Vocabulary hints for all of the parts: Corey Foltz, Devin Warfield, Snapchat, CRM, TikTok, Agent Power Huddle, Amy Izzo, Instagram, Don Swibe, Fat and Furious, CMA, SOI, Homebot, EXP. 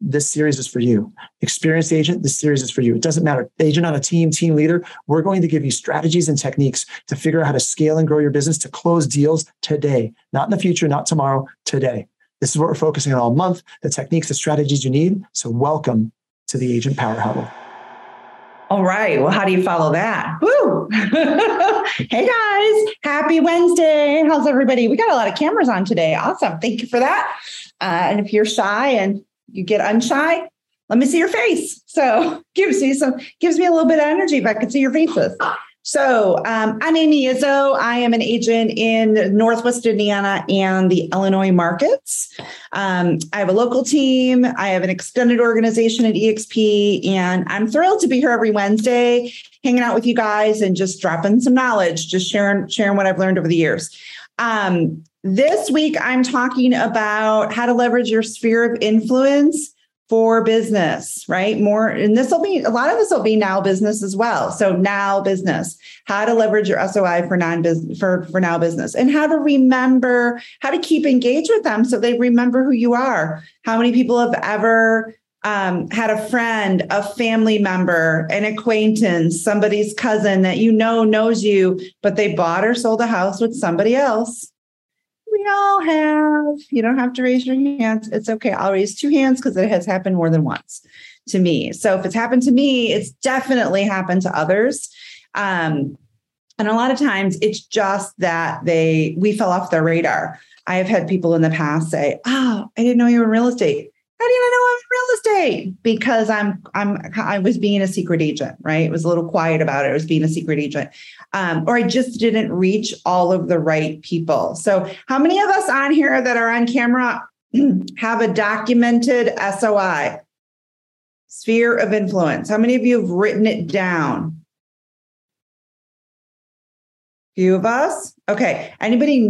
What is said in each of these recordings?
this series is for you. Experienced agent, this series is for you. It doesn't matter. Agent on a team, team leader, we're going to give you strategies and techniques to figure out how to scale and grow your business to close deals today, not in the future, not tomorrow, today. This is what we're focusing on all month, the techniques, the strategies you need. So welcome to the Agent Power Huddle. All right. Well, how do you follow that? Woo! Hey guys, happy Wednesday. How's everybody? We got a lot of cameras on today. Awesome. Thank you for that. And if you're shy and you get unshy, let me see your face. So gives me a little bit of energy if I could see your faces. So I'm Amy Izzo. I am an agent in Northwest Indiana and the Illinois markets. I have a local team. I have an extended organization at EXP, and I'm thrilled to be here every Wednesday, hanging out with you guys and just dropping some knowledge, just sharing what I've learned over the years. This week, I'm talking about how to leverage your sphere of influence for business, right? A lot of this will be now business as well. So now business, how to leverage your SOI for non-business, for now business, and how to remember, how to keep engaged with them so they remember who you are. How many people have ever had a friend, a family member, an acquaintance, somebody's cousin that you know knows you, but they bought or sold a house with somebody else? We all have. You don't have to raise your hands. It's okay. I'll raise two hands because it has happened more than once to me. So if it's happened to me, it's definitely happened to others. And a lot of times it's just that we fell off their radar. I have had people in the past say, "Oh, I didn't know you were in real estate." How do you not know I'm in real estate? Because I was being a secret agent, right? It was a little quiet about it. I was being a secret agent. Or I just didn't reach all of the right people. So how many of us on here that are on camera have a documented SOI, sphere of influence? How many of you have written it down? Few of us? Okay. Anybody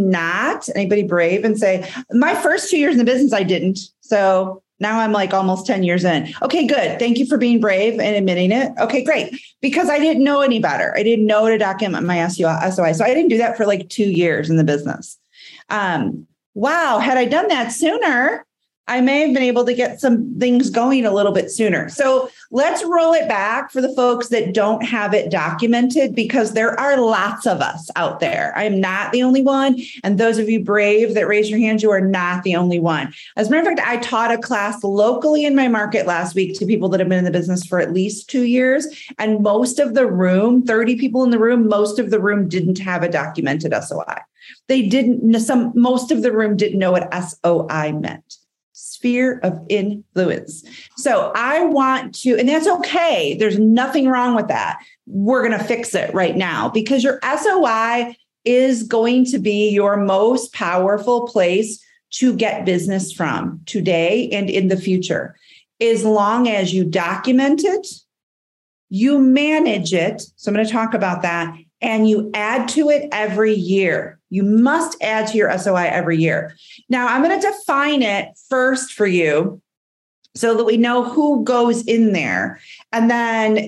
brave and say, my first 2 years in the business, I didn't. So now I'm like almost 10 years in. Okay, good. Thank you for being brave and admitting it. Okay, great. Because I didn't know any better. I didn't know to document my SOI. So I didn't do that for like 2 years in the business. Wow. Had I done that sooner, I may have been able to get some things going a little bit sooner. So let's roll it back for the folks that don't have it documented, because there are lots of us out there. I'm not the only one. And those of you brave that raise your hands, you are not the only one. As a matter of fact, I taught a class locally in my market last week to people that have been in the business for at least 2 years. And most of the room, 30 people in the room, most of the room didn't have a documented SOI. Most of the room didn't know what SOI meant. Sphere of influence. So I want to, and that's okay. There's nothing wrong with that. We're going to fix it right now, because your SOI is going to be your most powerful place to get business from today and in the future. As long as you document it, you manage it. So I'm going to talk about that. And you add to it every year. You must add to your SOI every year. Now, I'm going to define it first for you so that we know who goes in there. And then,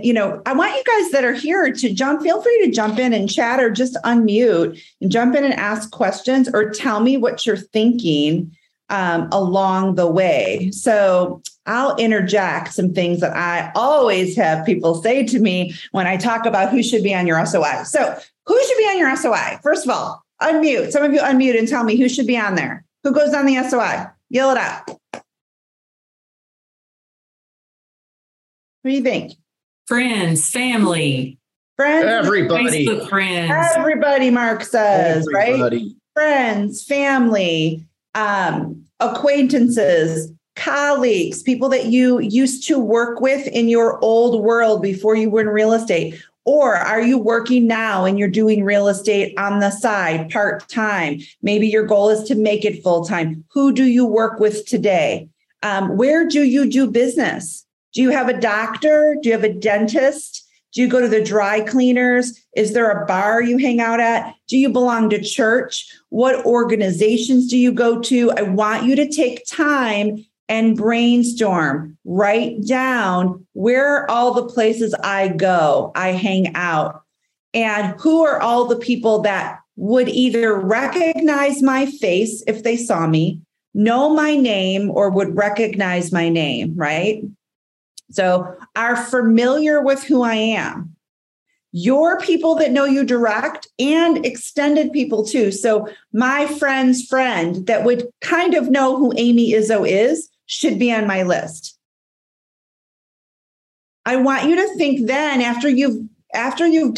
I want you guys that are here to feel free to jump in and chat, or just unmute and jump in and ask questions, or tell me what you're thinking along the way. So I'll interject some things that I always have people say to me when I talk about who should be on your SOI. So who should be on your SOI? First of all, unmute. Some of you unmute and tell me who should be on there. Who goes on the SOI? Yell it out. What do you think? Friends, family. Friends. Everybody. Facebook friends. Everybody, Mark says, right? Friends, family, acquaintances, colleagues, people that you used to work with in your old world before you were in real estate. Or are you working now and you're doing real estate on the side, part-time? Maybe your goal is to make it full-time. Who do you work with today? Where do you do business? Do you have a doctor? Do you have a dentist? Do you go to the dry cleaners? Is there a bar you hang out at? Do you belong to church? What organizations do you go to? I want you to take time and brainstorm. Write down, where are all the places I go, I hang out? And who are all the people that would either recognize my face if they saw me, know my name, or would recognize my name, right? So are familiar with who I am. Your people that know you direct and extended people too. So my friend's friend that would kind of know who Amy Izzo is should be on my list. I want you to think then after you've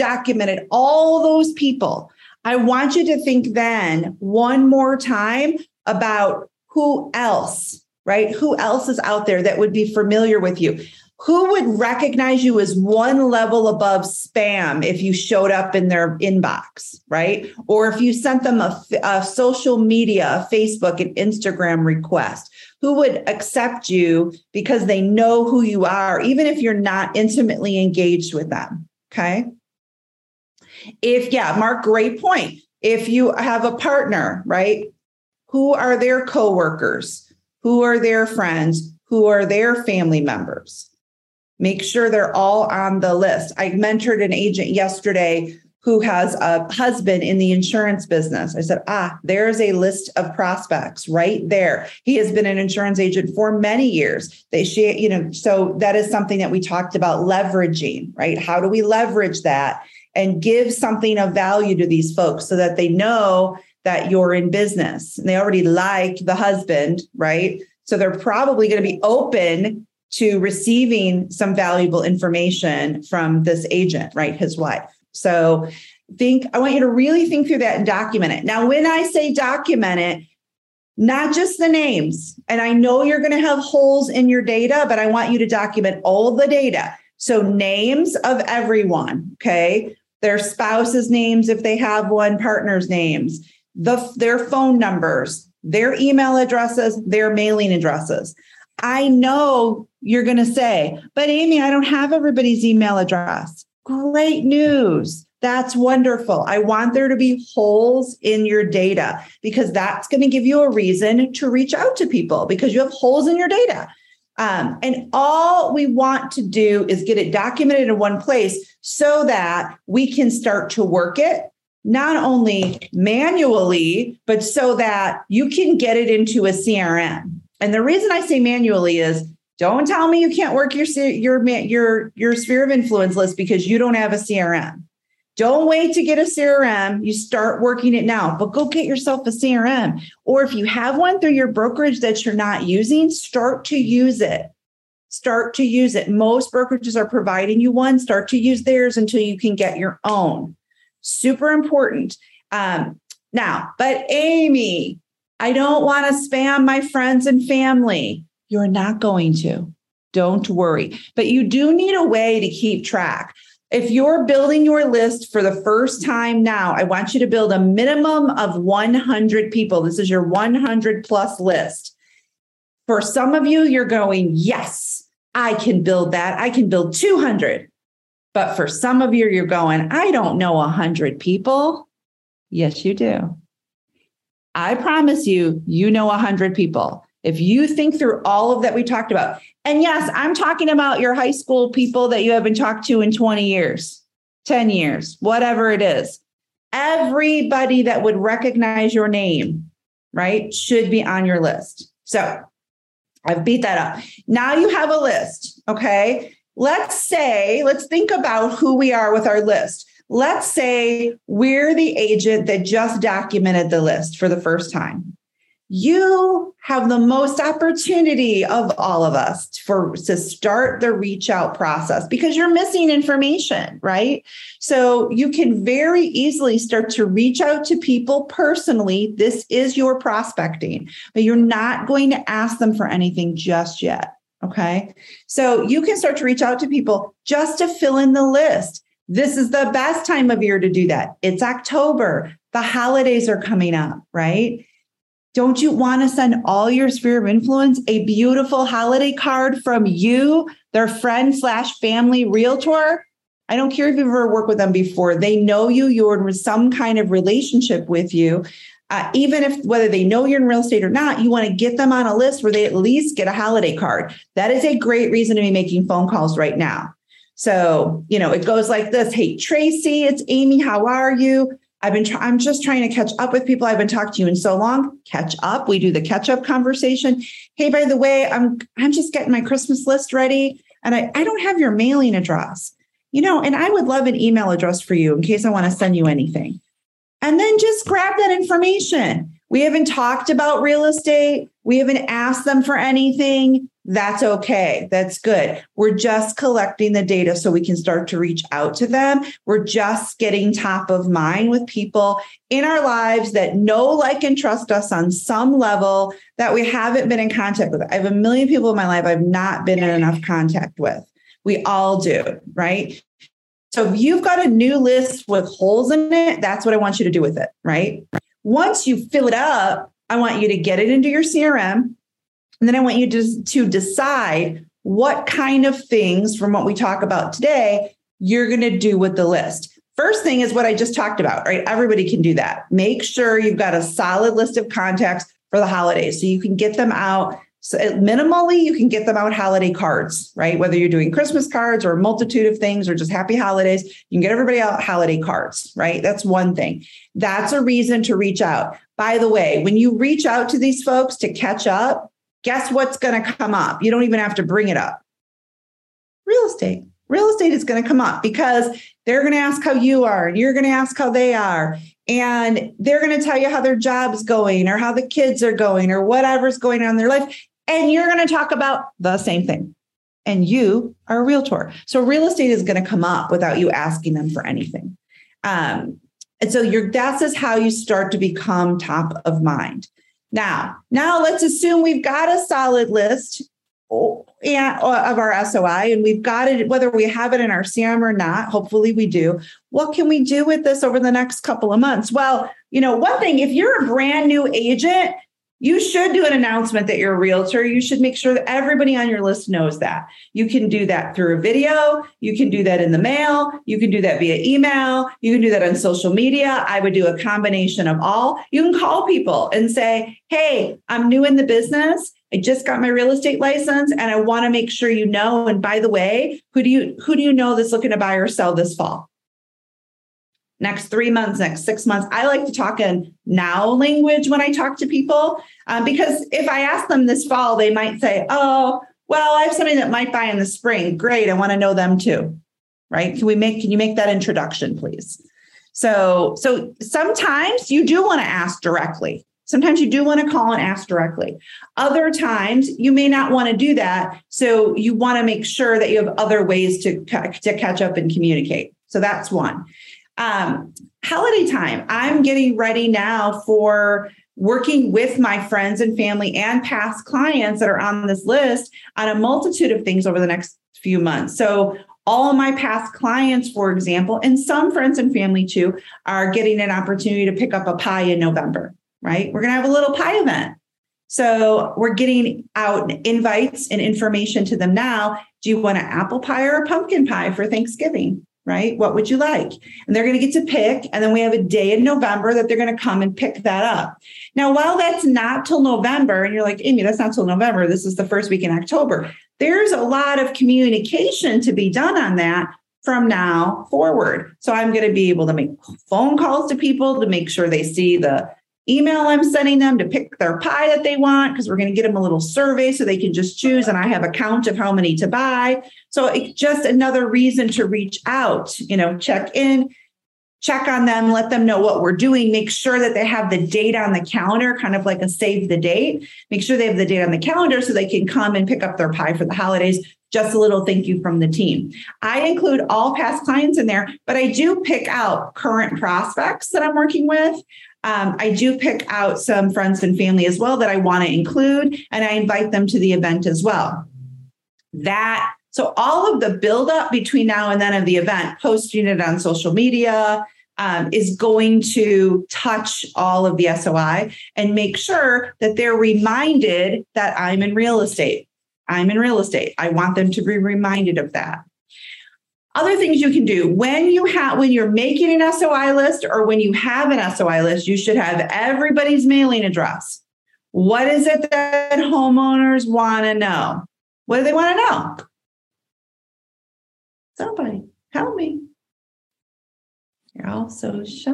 documented all those people, I want you to think then one more time about who else, right? Who else is out there that would be familiar with you? Who would recognize you as one level above spam if you showed up in their inbox, right? Or if you sent them a social media, a Facebook and Instagram request, who would accept you because they know who you are, even if you're not intimately engaged with them, okay? Mark, great point. If you have a partner, right? Who are their coworkers? Who are their friends? Who are their family members? Make sure they're all on the list. I mentored an agent yesterday who has a husband in the insurance business. I said, there's a list of prospects right there. He has been an insurance agent for many years. So that is something that we talked about leveraging, right? How do we leverage that and give something of value to these folks so that they know that you're in business? And they already like the husband, right? So they're probably going to be open to receiving some valuable information from this agent, right? His wife. So I want you to really think through that and document it. Now, when I say document it, not just the names, and I know you're going to have holes in your data, but I want you to document all the data. So names of everyone, okay? Their spouse's names, if they have one, partner's names, their phone numbers, their email addresses, their mailing addresses. I know you're going to say, but Amy, I don't have everybody's email address. Great news. That's wonderful. I want there to be holes in your data because that's going to give you a reason to reach out to people because you have holes in your data. And all we want to do is get it documented in one place so that we can start to work it, not only manually, but so that you can get it into a CRM. And the reason I say manually is don't tell me you can't work your sphere of influence list because you don't have a CRM. Don't wait to get a CRM. You start working it now, but go get yourself a CRM. Or if you have one through your brokerage that you're not using, start to use it. Start to use it. Most brokerages are providing you one. Start to use theirs until you can get your own. Super important. But Amy, I don't want to spam my friends and family. You're not going to. Don't worry. But you do need a way to keep track. If you're building your list for the first time now, I want you to build a minimum of 100 people. This is your 100 plus list. For some of you, you're going, yes, I can build that. I can build 200. But for some of you, you're going, I don't know 100 people. Yes, you do. I promise you, you know 100 people. If you think through all of that we talked about, and yes, I'm talking about your high school people that you haven't talked to in 20 years, 10 years, whatever it is, everybody that would recognize your name, right, should be on your list. So I've beat that up. Now you have a list, okay? Let's think about who we are with our list. Let's say we're the agent that just documented the list for the first time. You have the most opportunity of all of us to start the reach out process because you're missing information, right? So you can very easily start to reach out to people personally. This is your prospecting, but you're not going to ask them for anything just yet, okay? So you can start to reach out to people just to fill in the list. This is the best time of year to do that. It's October. The holidays are coming up, right? Don't you want to send all your sphere of influence a beautiful holiday card from you, their friend/family realtor? I don't care if you've ever worked with them before. They know you. You're in some kind of relationship with you. Even if whether they know you're in real estate or not, you want to get them on a list where they at least get a holiday card. That is a great reason to be making phone calls right now. So, you know, it goes like this. Hey, Tracy, it's Amy. How are you? I'm just trying to catch up with people. I haven't talked to you in so long. Catch up. We do the catch up conversation. Hey, by the way, I'm just getting my Christmas list ready and I don't have your mailing address, you know, and I would love an email address for you in case I want to send you anything. And then just grab that information. We haven't talked about real estate. We haven't asked them for anything. That's okay. That's good. We're just collecting the data so we can start to reach out to them. We're just getting top of mind with people in our lives that know, like, and trust us on some level that we haven't been in contact with. I have a million people in my life I've not been in enough contact with. We all do, right? So if you've got a new list with holes in it, that's what I want you to do with it, right? Once you fill it up, I want you to get it into your CRM. And then I want you to decide what kind of things from what we talk about today, you're going to do with the list. First thing is what I just talked about, right? Everybody can do that. Make sure you've got a solid list of contacts for the holidays so you can get them out. So minimally, you can get them out holiday cards, right? Whether you're doing Christmas cards or a multitude of things or just happy holidays, you can get everybody out holiday cards, right? That's one thing. That's a reason to reach out. By the way, when you reach out to these folks to catch up, guess what's going to come up? You don't even have to bring it up. Real estate. Real estate is going to come up because they're going to ask how you are, and you're going to ask how they are, and they're going to tell you how their job's going or how the kids are going or whatever's going on in their life. And you're going to talk about the same thing. And you are a realtor. So real estate is going to come up without you asking them for anything. And so that's is how you start to become top of mind. Now let's assume we've got a solid list of our SOI and we've got it, whether we have it in our CRM or not, hopefully we do. What can we do with this over the next couple of months? Well, you know, one thing, if you're a brand new agent, you should do an announcement that you're a realtor. You should make sure that everybody on your list knows that. You can do that through a video. You can do that in the mail. You can do that via email. You can do that on social media. I would do a combination of all. You can call people and say, hey, I'm new in the business. I just got my real estate license and I want to make sure you know. And by the way, who do you know that's looking to buy or sell this fall? Next 3 months, next 6 months. I like to talk in now language when I talk to people because if I ask them this fall, they might say, oh, well, I have somebody that might buy in the spring. Great. I want to know them too, right? Can you make that introduction, please? So sometimes you do want to ask directly. Sometimes you do want to call and ask directly. Other times you may not want to do that. So you want to make sure that you have other ways to catch up and communicate. So that's one. Holiday time. I'm getting ready now for working with my friends and family and past clients that are on this list on a multitude of things over the next few months. So all my past clients, for example, and some friends and family too, are getting an opportunity to pick up a pie in November, right? We're going to have a little pie event. So we're getting out invites and information to them now. Do you want an apple pie or a pumpkin pie for Thanksgiving? Right? What would you like? And they're going to get to pick. And then we have a day in November that they're going to come and pick that up. Now, while that's not till November, and you're like, Amy, that's not till November. This is the first week in October. There's a lot of communication to be done on that from now forward. So I'm going to be able to make phone calls to people to make sure they see the email I'm sending them to pick their pie that they want, because we're going to get them a little survey so they can just choose. And I have a count of how many to buy. So it's just another reason to reach out, you know, check in, check on them, let them know what we're doing, make sure that they have the date on the calendar, kind of like a save the date, make sure they have the date on the calendar so they can come and pick up their pie for the holidays. Just a little thank you from the team. I include all past clients in there, but I do pick out current prospects that I'm working with. I do pick out some friends and family as well that I want to include, and I invite them to the event as well. So all of the buildup between now and then of the event, posting it on social media, is going to touch all of the SOI and make sure that they're reminded that I'm in real estate. I'm in real estate. I want them to be reminded of that. Other things you can do when you're making an SOI list or when you have an SOI list, you should have everybody's mailing address. What is it that homeowners want to know? What do they want to know? Somebody help me. You're all so shy.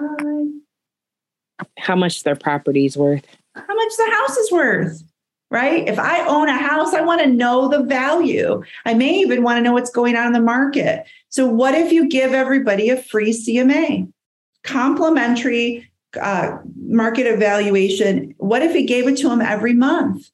How much their property's worth. How much the house is worth, right? If I own a house, I want to know the value. I may even want to know what's going on in the market. So what if you give everybody a free CMA, complimentary market evaluation? What if you gave it to them every month?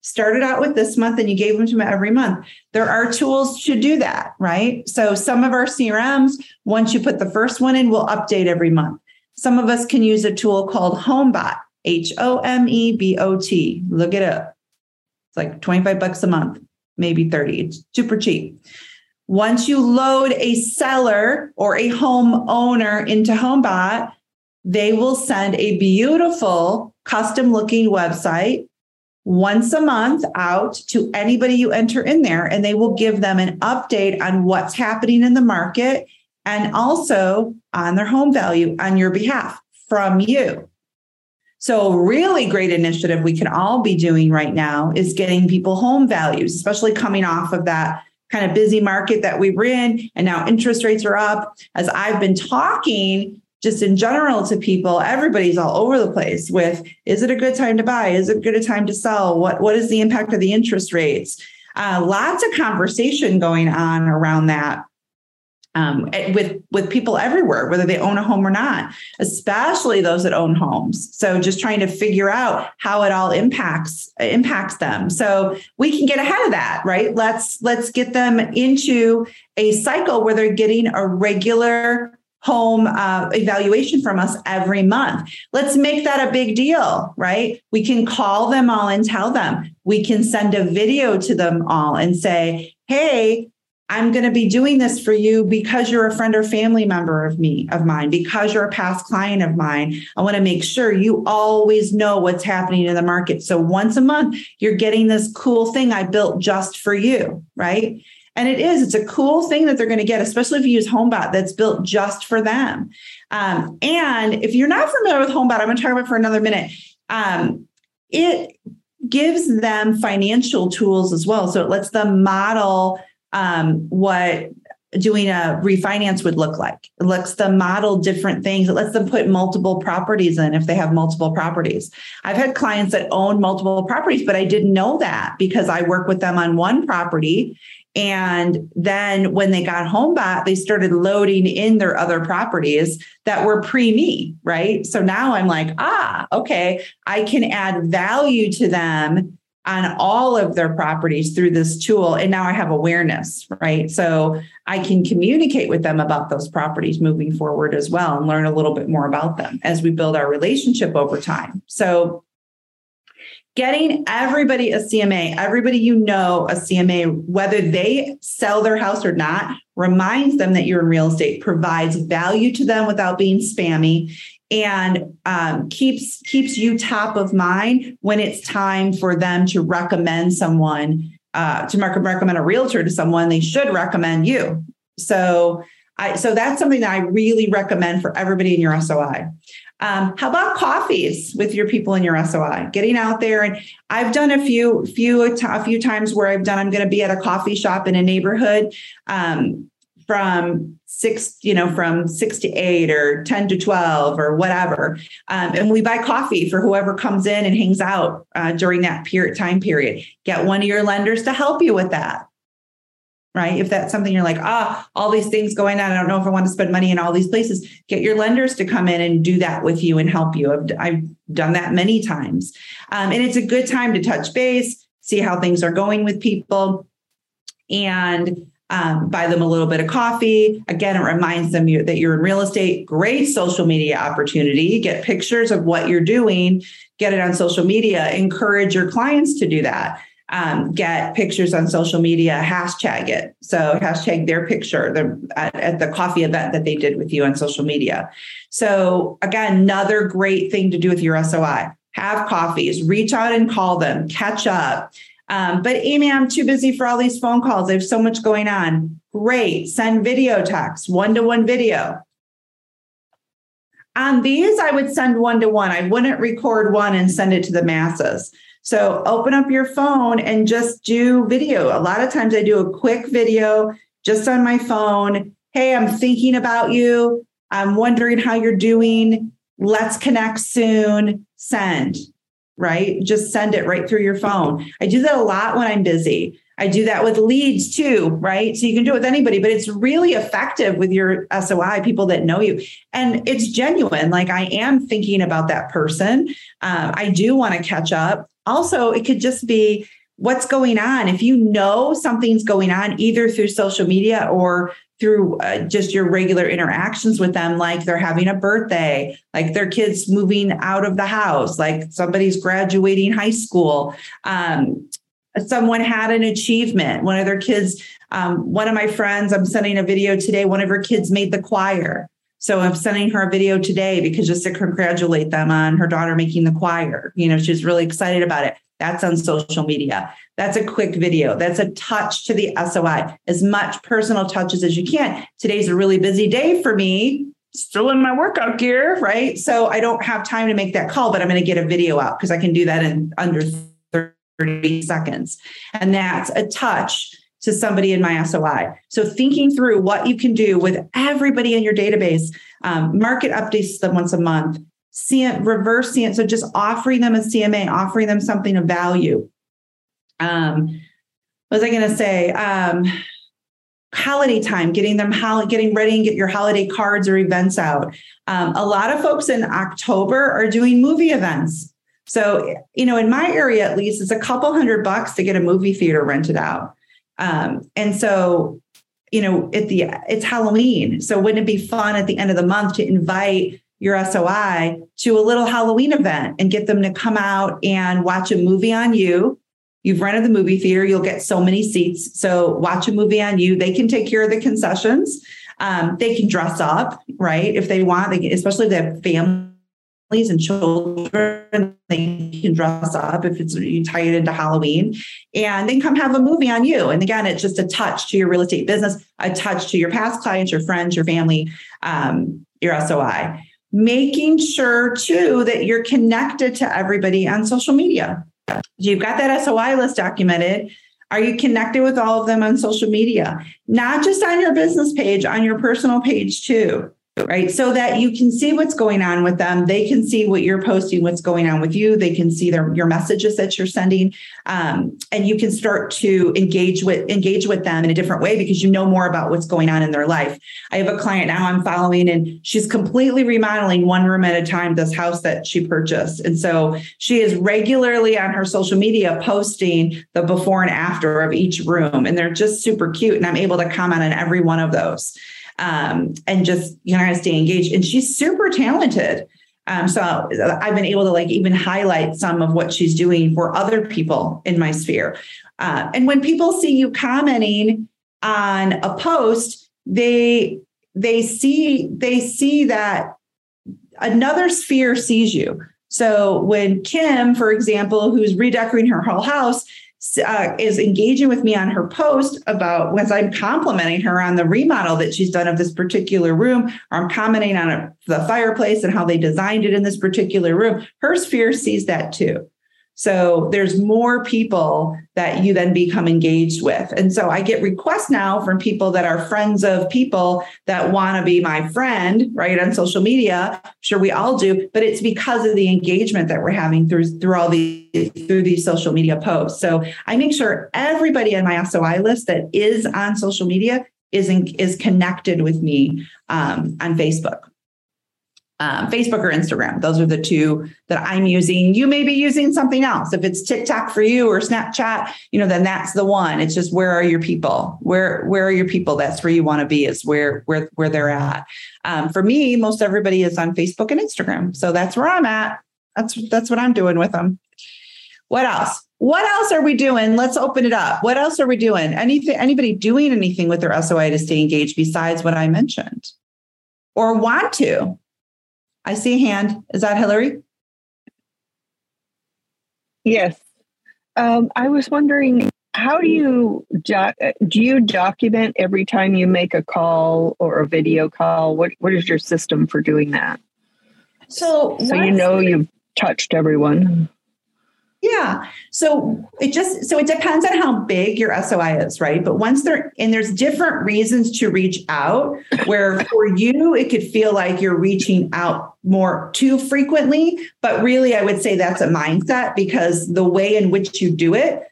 Started out with this month and you gave them to them every month. There are tools to do that, right? So some of our CRMs, once you put the first one in, we'll update every month. Some of us can use a tool called Homebot, H-O-M-E-B-O-T. Look it up. It's like $25 a month, maybe 30. It's super cheap. Once you load a seller or a homeowner into Homebot, they will send a beautiful custom-looking website once a month out to anybody you enter in there, and they will give them an update on what's happening in the market and also on their home value on your behalf from you. So a really great initiative we can all be doing right now is getting people home values, especially coming off of that kind of busy market that we were in. And now interest rates are up. As I've been talking just in general to people, everybody's all over the place with, is it a good time to buy? Is it a good time to sell? What is the impact of the interest rates? Lots of conversation going on around that with people everywhere, whether they own a home or not, especially those that own homes. So just trying to figure out how it all impacts them. So we can get ahead of that, right? Let's get them into a cycle where they're getting a regular home evaluation from us every month. Let's make that a big deal, right? We can call them all and tell them. We can send a video to them all and say, hey, I'm going to be doing this for you because you're a friend or family member of mine, because you're a past client of mine. I want to make sure you always know what's happening in the market. So once a month, you're getting this cool thing I built just for you, right? And it's a cool thing that they're going to get, especially if you use Homebot that's built just for them. And if you're not familiar with Homebot, I'm going to talk about it for another minute. It gives them financial tools as well. So it lets them model what doing a refinance would look like. It lets them model different things. It lets them put multiple properties in if they have multiple properties. I've had clients that own multiple properties, but I didn't know that because I work with them on one property. And then when they got Homebot, they started loading in their other properties that were pre-me, right? So now I'm like, okay, I can add value to them on all of their properties through this tool. And now I have awareness, right? So I can communicate with them about those properties moving forward as well and learn a little bit more about them as we build our relationship over time. So getting everybody a CMA, everybody you know a CMA, whether they sell their house or not, reminds them that you're in real estate, provides value to them without being spammy, and keeps you top of mind when it's time for them to recommend someone, to recommend a realtor to someone, they should recommend you. So that's something that I really recommend for everybody in your SOI. How about coffees with your people in your SOI? Getting out there, and I've done a few times where I'm going to be at a coffee shop in a neighborhood from 6 to 8 or 10 to 12 or whatever, and we buy coffee for whoever comes in and hangs out during that time period. Get one of your lenders to help you with that. Right? If that's something you're like, all these things going on, I don't know if I want to spend money in all these places, get your lenders to come in and do that with you and help you. I've done that many times. And it's a good time to touch base, see how things are going with people, and buy them a little bit of coffee. Again, it reminds them that you're in real estate. Great social media opportunity. Get pictures of what you're doing, get it on social media, encourage your clients to do that. get pictures on social media, hashtag it. So hashtag their picture at the coffee event that they did with you on social media. So again, another great thing to do with your SOI, have coffees, reach out and call them, catch up. But Amy, I'm too busy for all these phone calls. I have so much going on. Great. Send video texts, one-to-one video. On these, I would send one-to-one. I wouldn't record one and send it to the masses. So open up your phone and just do video. A lot of times I do a quick video just on my phone. Hey, I'm thinking about you. I'm wondering how you're doing. Let's connect soon. Send, right? Just send it right through your phone. I do that a lot when I'm busy. I do that with leads too, right? So you can do it with anybody, but it's really effective with your SOI, people that know you. And it's genuine. Like, I am thinking about that person. I do want to catch up. Also, it could just be what's going on. If you know something's going on, either through social media or through just your regular interactions with them, like they're having a birthday, like their kid's moving out of the house, like somebody's graduating high school, someone had an achievement. One of their kids, one of my friends, I'm sending a video today. One of her kids made the choir. So I'm sending her a video today because just to congratulate them on her daughter making the choir. You know, she's really excited about it. That's on social media. That's a quick video. That's a touch to the SOI, as much personal touches as you can. Today's a really busy day for me. Still in my workout gear, right? So I don't have time to make that call, but I'm going to get a video out because I can do that in under 30 seconds. And that's a touch to somebody in my SOI. So thinking through what you can do with everybody in your database, market updates them once a month, reverse CMA. So just offering them a CMA, offering them something of value. What was I going to say? Holiday time, getting ready and get your holiday cards or events out. A lot of folks in October are doing movie events. So, you know, in my area, at least, it's a couple $100 to get a movie theater rented out. And so, you know, it's Halloween. So wouldn't it be fun at the end of the month to invite your SOI to a little Halloween event and get them to come out and watch a movie on you? You've rented the movie theater. You'll get so many seats. So watch a movie on you. They can take care of the concessions. They can dress up, right? If they want, they can, especially if they have families and children, they can dress up if it's, you tie it into Halloween, and then come have a movie on you. And again, it's just a touch to your real estate business, a touch to your past clients, your friends, your family, your SOI. Making sure too that you're connected to everybody on social media. You've got that SOI list documented. Are you connected with all of them on social media? Not just on your business page, on your personal page too. Right. So that you can see what's going on with them. They can see what you're posting, what's going on with you. They can see your messages that you're sending. And you can start to engage with them in a different way because you know more about what's going on in their life. I have a client now I'm following, and she's completely remodeling one room at a time, this house that she purchased. And so she is regularly on her social media posting the before and after of each room. And they're just super cute. And I'm able to comment on every one of those. And just, you know, stay engaged. And she's super talented. So I've been able to even highlight some of what she's doing for other people in my sphere. And when people see you commenting on a post, they see that another sphere sees you. So when Kim, for example, who's redecorating her whole house, is engaging with me on her post about, once I'm complimenting her on the remodel that she's done of this particular room, or I'm commenting on the fireplace and how they designed it in this particular room, her sphere sees that too. So there's more people that you then become engaged with. And so I get requests now from people that are friends of people that want to be my friend, right, on social media. I'm sure we all do, but it's because of the engagement that we're having through these social media posts. So I make sure everybody on my SOI list that is on social media is connected with me on Facebook. Facebook or Instagram. Those are the two that I'm using. You may be using something else. If it's TikTok for you or Snapchat, you know, then that's the one. It's just, where are your people? Where are your people? That's where you want to be, is where they're at. For me, most everybody is on Facebook and Instagram. So that's where I'm at. That's what I'm doing with them. What else? what else are we doing? Let's open it up. What else are we doing? Anybody doing anything with their SOI to stay engaged besides what I mentioned or want to? I see a hand. Is that Hillary? Yes. I was wondering, how do you document every time you make a call or a video call? What is your system for doing that? So you know you've touched everyone. Yeah. So it depends on how big your SOI is, right? But there's different reasons to reach out, where for you, it could feel like you're reaching out more too frequently. But really, I would say that's a mindset, because the way in which you do it,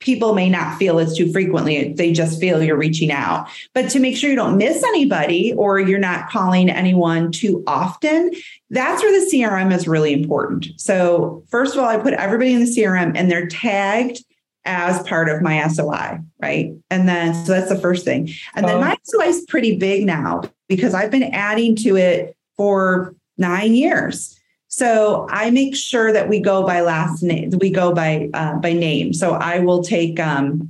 people may not feel it's too frequently. They just feel you're reaching out. But to make sure you don't miss anybody or you're not calling anyone too often, that's where the CRM is really important. So first of all, I put everybody in the CRM and they're tagged as part of my SOI, right? And then, so that's the first thing. And then my SOI is pretty big now because I've been adding to it for 9 years. So I make sure that we go by last name. We go by name. So I will take a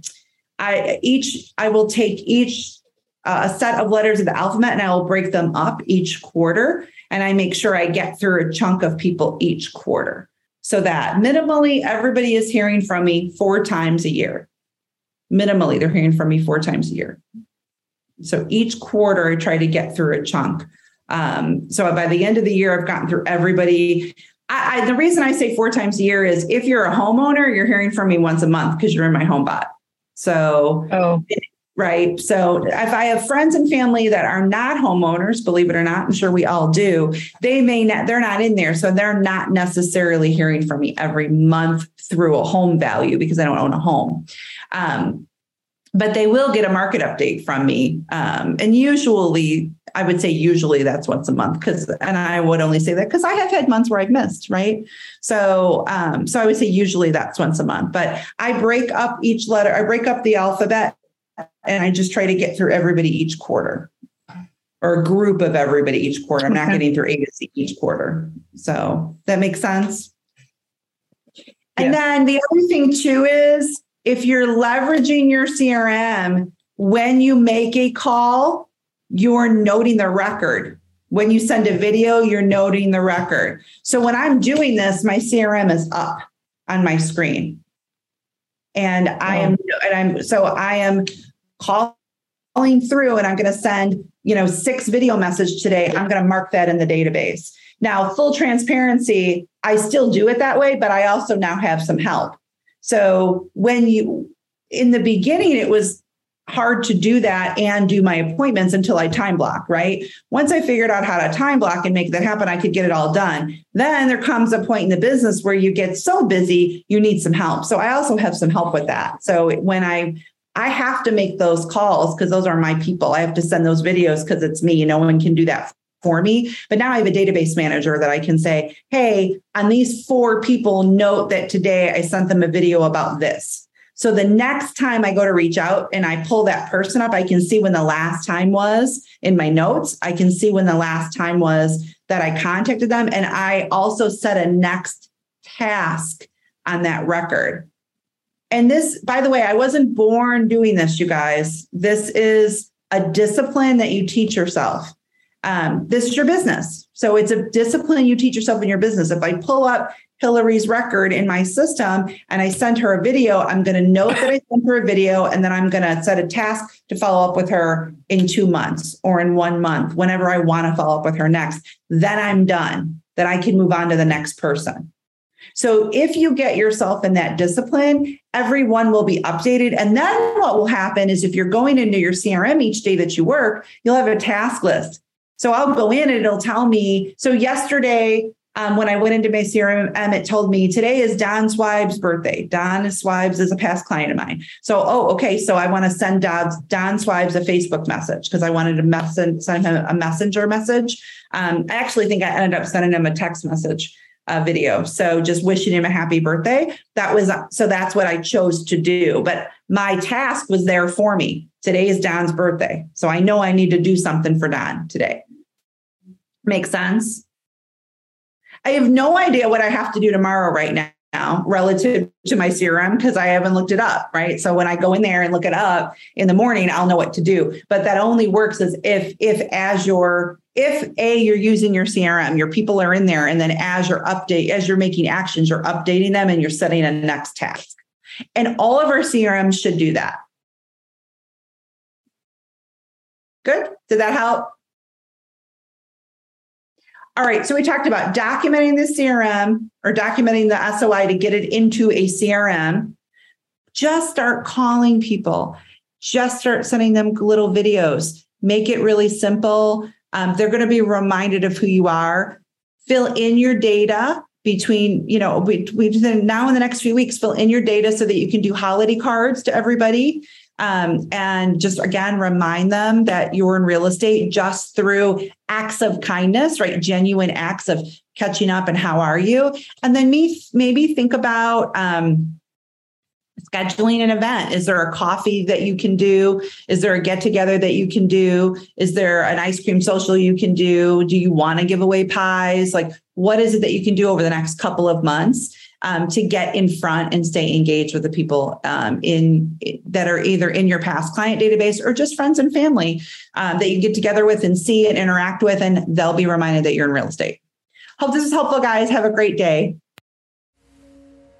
set of letters of the alphabet, and I will break them up each quarter. And I make sure I get through a chunk of people each quarter, so that minimally everybody is hearing from me 4 times a year. Minimally, they're hearing from me 4 times a year. So each quarter, I try to get through a chunk. So by the end of the year, I've gotten through everybody. The reason I say 4 times a year is if you're a homeowner, you're hearing from me once a month because you're in my Homebot. Right. So if I have friends and family that are not homeowners, believe it or not, I'm sure we all do, they're not in there. So they're not necessarily hearing from me every month through a home value because I don't own a home. But they will get a market update from me. And usually, I would say usually that's once a month and I would only say that because I have had months where I've missed, right? So I would say usually that's once a month, but I break up each letter. I break up the alphabet and I just try to get through everybody each quarter, or a group of everybody each quarter. I'm not getting through A to C each quarter. So that makes sense. Yeah. And then the other thing too is, if you're leveraging your CRM, when you make a call, you're noting the record. When you send a video, you're noting the record. So when I'm doing this, my CRM is up on my screen. And I am calling through, and I'm going to send, 6 video messages today. I'm going to mark that in the database. Now, full transparency, I still do it that way, but I also now have some help. So in the beginning, it was hard to do that and do my appointments until I time block, right? Once I figured out how to time block and make that happen, I could get it all done. Then there comes a point in the business where you get so busy, you need some help. So I also have some help with that. So when I have to make those calls because those are my people, I have to send those videos because it's me, no one can do that for me. But now I have a database manager that I can say, hey, on these 4 people, note that today I sent them a video about this. So the next time I go to reach out and I pull that person up, I can see when the last time was in my notes. I can see when the last time was that I contacted them. And I also set a next task on that record. And this, by the way, I wasn't born doing this, you guys. This is a discipline that you teach yourself. This is your business. So it's a discipline you teach yourself in your business. If I pull up Hillary's record in my system and I send her a video, I'm going to note that I sent her a video, and then I'm going to set a task to follow up with her in 2 months or in 1 month, whenever I want to follow up with her next. Then I'm done. Then I can move on to the next person. So if you get yourself in that discipline, everyone will be updated. And then what will happen is if you're going into your CRM each day that you work, you'll have a task list. So I'll go in and it'll tell me. So yesterday, when I went into my CRM, it told me today is Don Swibe's birthday. Don Swibes is a past client of mine. So, okay. So I want to send Don Swibes a Facebook message because I wanted to send him a messenger message. I actually think I ended up sending him a text message video. So just wishing him a happy birthday. That's what I chose to do. But my task was there for me. Today is Don's birthday. So I know I need to do something for Don today. Makes sense? I have no idea what I have to do tomorrow right now. now relative to my CRM because I haven't looked it up, right? So when I go in there and look it up in the morning, I'll know what to do. But that only works as if you're using your CRM, your people are in there, and then as you're making actions, you're updating them and you're setting a next task. And all of our CRMs should do that. Good. Did that help? All right. So we talked about documenting the CRM or documenting the SOI to get it into a CRM. Just start calling people. Just start sending them little videos. Make it really simple. They're going to be reminded of who you are. Fill in your data between now and the next few weeks. Fill in your data so that you can do holiday cards to everybody. And just, again, remind them that you're in real estate just through acts of kindness, right? Genuine acts of catching up and how are you? And then maybe think about scheduling an event. Is there a coffee that you can do? Is there a get together that you can do? Is there an ice cream social you can do? Do you want to give away pies? Like, what is it that you can do over the next couple of months? To get in front and stay engaged with the people that are either in your past client database or just friends and family that you get together with and see and interact with, and they'll be reminded that you're in real estate. Hope this is helpful, guys. Have a great day.